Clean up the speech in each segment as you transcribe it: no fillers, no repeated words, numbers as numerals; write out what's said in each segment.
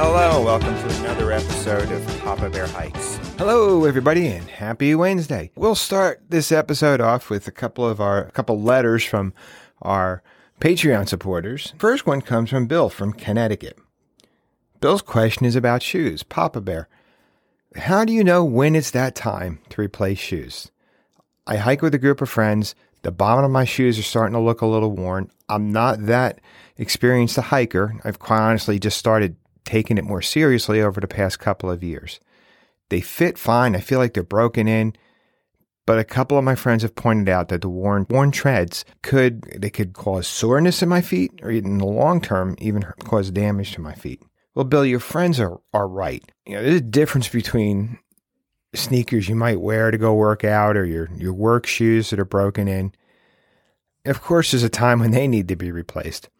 Hello, welcome to another episode of Papa Bear Hikes. Hello, everybody, and happy Wednesday. We'll start this episode off with a couple letters from our Patreon supporters. First one comes from Bill from Connecticut. Bill's question is about shoes. Papa Bear, how do you know when it's that time to replace shoes? I hike with a group of friends. The bottom of my shoes are starting to look a little worn. I'm not that experienced a hiker. I've quite honestly just started taking it more seriously over the past couple of years. They fit fine. I feel like they're broken in. But a couple of my friends have pointed out that the worn treads could cause soreness in my feet, or in the long term, even cause damage to my feet. Well, Bill, your friends are right. You know, there's a difference between sneakers you might wear to go work out or your work shoes that are broken in. Of course, there's a time when they need to be replaced.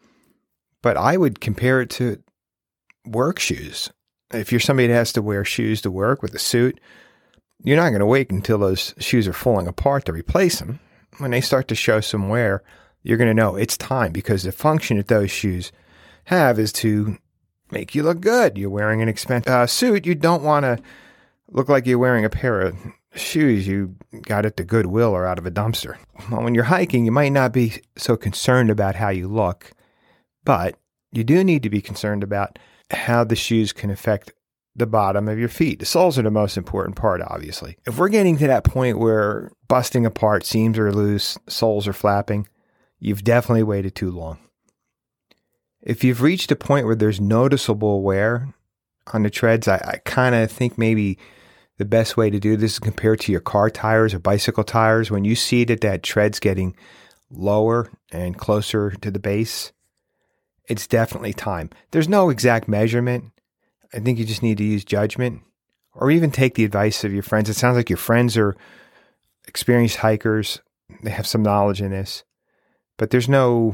But I would compare it to work shoes. If you're somebody that has to wear shoes to work with a suit, you're not going to wait until those shoes are falling apart to replace them. When they start to show some wear, you're going to know it's time, because the function that those shoes have is to make you look good. You're wearing an expensive suit. You don't want to look like you're wearing a pair of shoes you got at the Goodwill or out of a dumpster. Well, when you're hiking, you might not be so concerned about how you look, but you do need to be concerned about how the shoes can affect the bottom of your feet. The soles are the most important part, obviously. If we're getting to that point where busting apart, seams are loose, soles are flapping, you've definitely waited too long. If you've reached a point where there's noticeable wear on the treads, I kind of think maybe the best way to do this is compare to your car tires or bicycle tires. When you see that tread's getting lower and closer to the base, it's definitely time. There's no exact measurement. I think you just need to use judgment, or even take the advice of your friends. It sounds like your friends are experienced hikers. They have some knowledge in this, but there's no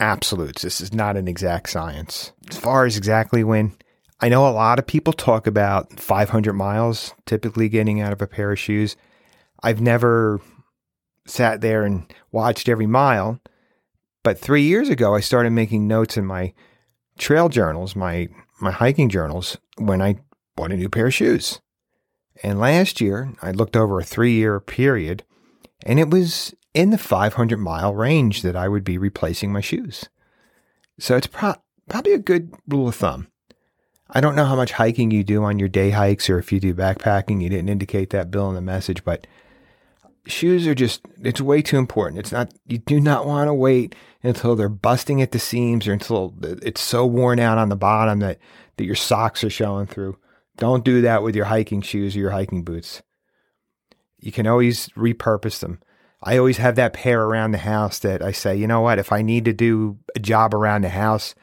absolutes. This is not an exact science. As far as exactly when, I know a lot of people talk about 500 miles typically getting out of a pair of shoes. I've never sat there and watched every mile, but 3 years ago, I started making notes in my trail journals, my hiking journals, when I bought a new pair of shoes. And last year, I looked over a 3-year period, and it was in the 500-mile range that I would be replacing my shoes. So it's probably a good rule of thumb. I don't know how much hiking you do on your day hikes, or if you do backpacking. You didn't indicate that, Bill, in the message, but shoes are just, it's way too important. You do not want to wait until they're busting at the seams, or until it's so worn out on the bottom that your socks are showing through. Don't do that with your hiking shoes or your hiking boots. You can always repurpose them. I always have that pair around the house that I say, you know what, if I need to do a job around the house,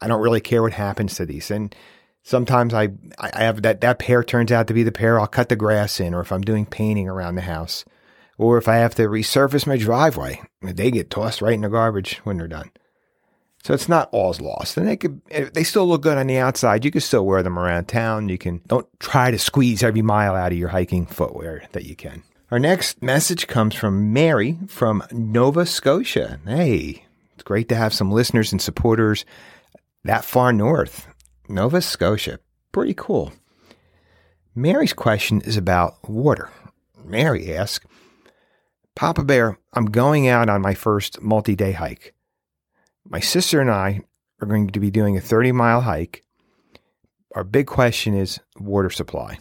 I don't really care what happens to these. And sometimes I have that pair turns out to be the pair I'll cut the grass in, or if I'm doing painting around the house, or if I have to resurface my driveway, they get tossed right in the garbage when they're done. So it's not all's lost. And they still look good on the outside. You can still wear them around town. Don't try to squeeze every mile out of your hiking footwear that you can. Our next message comes from Mary from Nova Scotia. Hey, it's great to have some listeners and supporters that far north. Nova Scotia, pretty cool. Mary's question is about water. Mary asks, Papa Bear, I'm going out on my first multi-day hike. My sister and I are going to be doing a 30-mile hike. Our big question is water supply.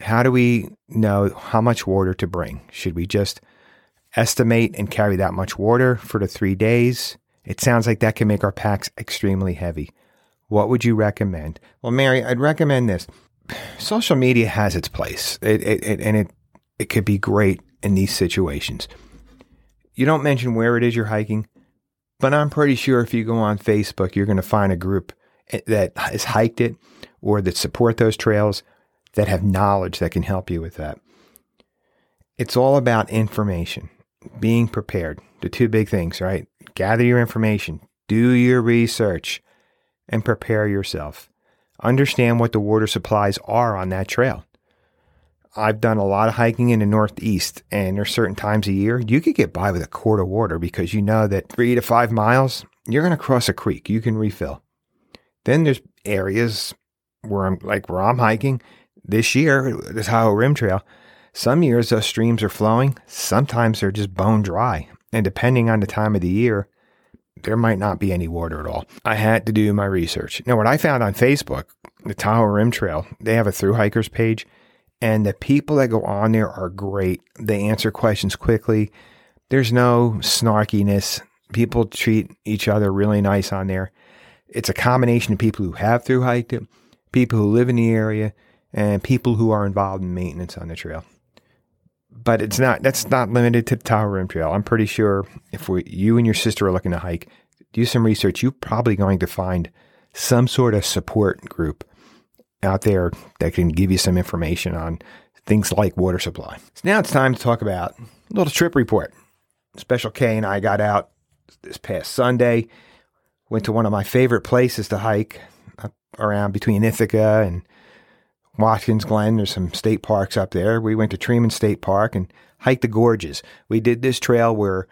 How do we know how much water to bring? Should we just estimate and carry that much water for the 3 days? It sounds like that can make our packs extremely heavy. What would you recommend? Well, Mary, I'd recommend this. Social media has its place, and it could be great in these situations. You don't mention where it is you're hiking, but I'm pretty sure if you go on Facebook, you're going to find a group that has hiked it, or that support those trails, that have knowledge that can help you with that. It's all about information, being prepared. The two big things, right? Gather your information, do your research, and prepare yourself. Understand what the water supplies are on that trail. I've done a lot of hiking in the Northeast, and there's certain times a year you could get by with a quart of water, because you know that 3 to 5 miles, you're going to cross a creek. You can refill. Then there's areas where I'm hiking this year, the Tahoe Rim Trail, some years those streams are flowing. Sometimes they're just bone dry. And depending on the time of the year, there might not be any water at all. I had to do my research. Now, what I found on Facebook, the Tahoe Rim Trail, they have a thru hikers page. And the people that go on there are great. They answer questions quickly. There's no snarkiness. People treat each other really nice on there. It's a combination of people who have thru hiked it, people who live in the area, and people who are involved in maintenance on the trail. But that's not limited to the Tahoe Rim Trail. I'm pretty sure if you and your sister are looking to hike, do some research, you're probably going to find some sort of support group out there that can give you some information on things like water supply. So now it's time to talk about a little trip report. Special K and I got out this past Sunday, went to one of my favorite places to hike up around between Ithaca and Watkins Glen. There's some state parks up there. We went to Tremont State Park and hiked the gorges. We did this trail where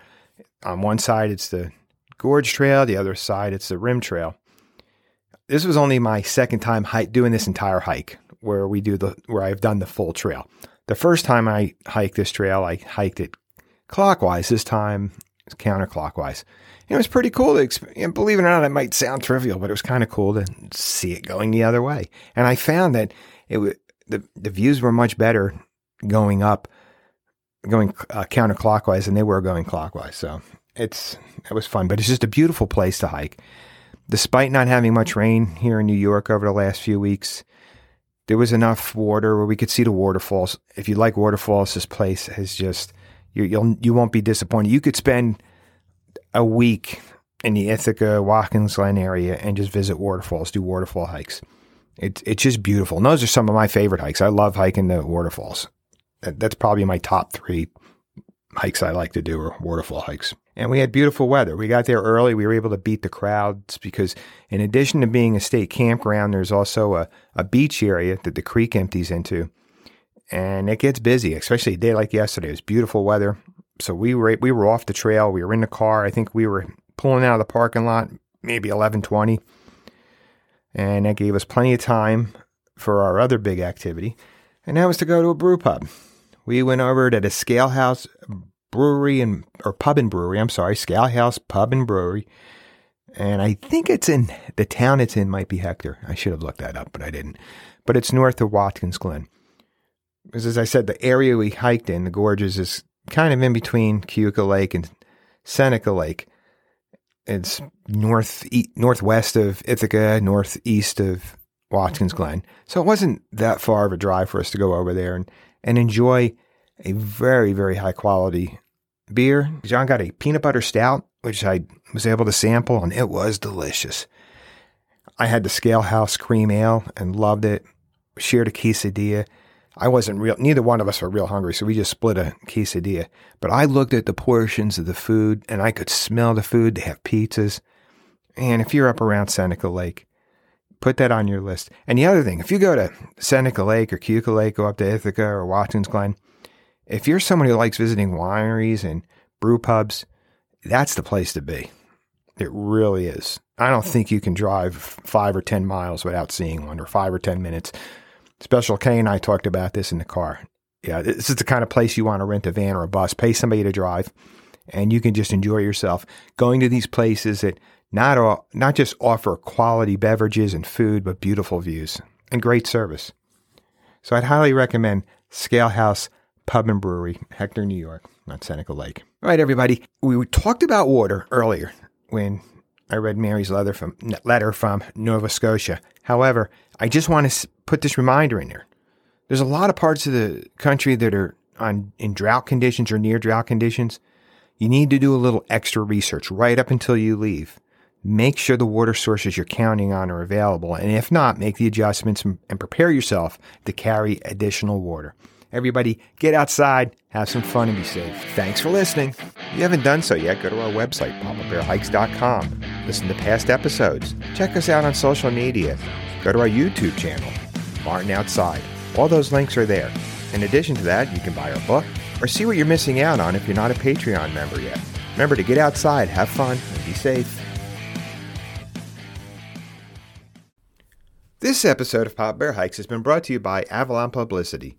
on one side it's the gorge trail, the other side it's the rim trail. This was only my second time doing this entire hike where I've done the full trail. The first time I hiked this trail, I hiked it clockwise. This time it's counterclockwise. And it was pretty cool to experience. Believe it or not, it might sound trivial, but it was kind of cool to see it going the other way. And I found that the views were much better going counterclockwise than they were going clockwise. So it was fun, but it's just a beautiful place to hike. Despite not having much rain here in New York over the last few weeks, there was enough water where we could see the waterfalls. If you like waterfalls, this place has just, you won't be disappointed. You could spend a week in the Ithaca, Watkins Glen area and just visit waterfalls, do waterfall hikes. It's just beautiful. And those are some of my favorite hikes. I love hiking the waterfalls. That's probably my top three hikes I like to do are waterfall hikes. And we had beautiful weather. We got there early. We were able to beat the crowds because in addition to being a state campground, there's also a beach area that the creek empties into. And it gets busy, especially a day like yesterday. It was beautiful weather. So we were off the trail. We were in the car. I think we were pulling out of the parking lot, maybe 11:20. And that gave us plenty of time for our other big activity. And that was to go to a brew pub. We went over to the Scalehouse Brewery Scalehouse Pub and Brewery. And I think it's in the town it's in might be Hector. I should have looked that up, but I didn't. But it's north of Watkins Glen. Because as I said, the area we hiked in, the gorges, is kind of in between Keuka Lake and Seneca Lake. It's northwest of Ithaca, northeast of Watkins Glen. So it wasn't that far of a drive for us to go over there and enjoy a very, very high quality beer. John got a peanut butter stout, which I was able to sample, and it was delicious. I had the Scalehouse cream ale and loved it. Shared a quesadilla. Neither one of us were real hungry, so we just split a quesadilla. But I looked at the portions of the food, and I could smell the food. They have pizzas. And if you're up around Seneca Lake, put that on your list. And the other thing, if you go to Seneca Lake or Keuka Lake, go up to Ithaca or Watkins Glen, if you're someone who likes visiting wineries and brew pubs, that's the place to be. It really is. I don't think you can drive 5 or 10 miles without seeing one, or 5 or 10 minutes. Special K and I talked about this in the car. Yeah, this is the kind of place you want to rent a van or a bus, pay somebody to drive, and you can just enjoy yourself going to these places that not just offer quality beverages and food, but beautiful views and great service. So I'd highly recommend Scalehouse Pub and Brewery, Hector, New York, not Seneca Lake. All right, everybody, we talked about water earlier when I read Mary's letter from Nova Scotia. However, I just want to put this reminder in there. There's a lot of parts of the country that are in drought conditions or near drought conditions. You need to do a little extra research right up until you leave. Make sure the water sources you're counting on are available. And if not, make the adjustments and prepare yourself to carry additional water. Everybody, get outside, have some fun, and be safe. Thanks for listening. If you haven't done so yet, go to our website, PopBearHikes.com. Listen to past episodes. Check us out on social media. Go to our YouTube channel, Martin Outside. All those links are there. In addition to that, you can buy our book or see what you're missing out on if you're not a Patreon member yet. Remember to get outside, have fun, and be safe. This episode of Papa Bear Hikes has been brought to you by Avalon Publicity.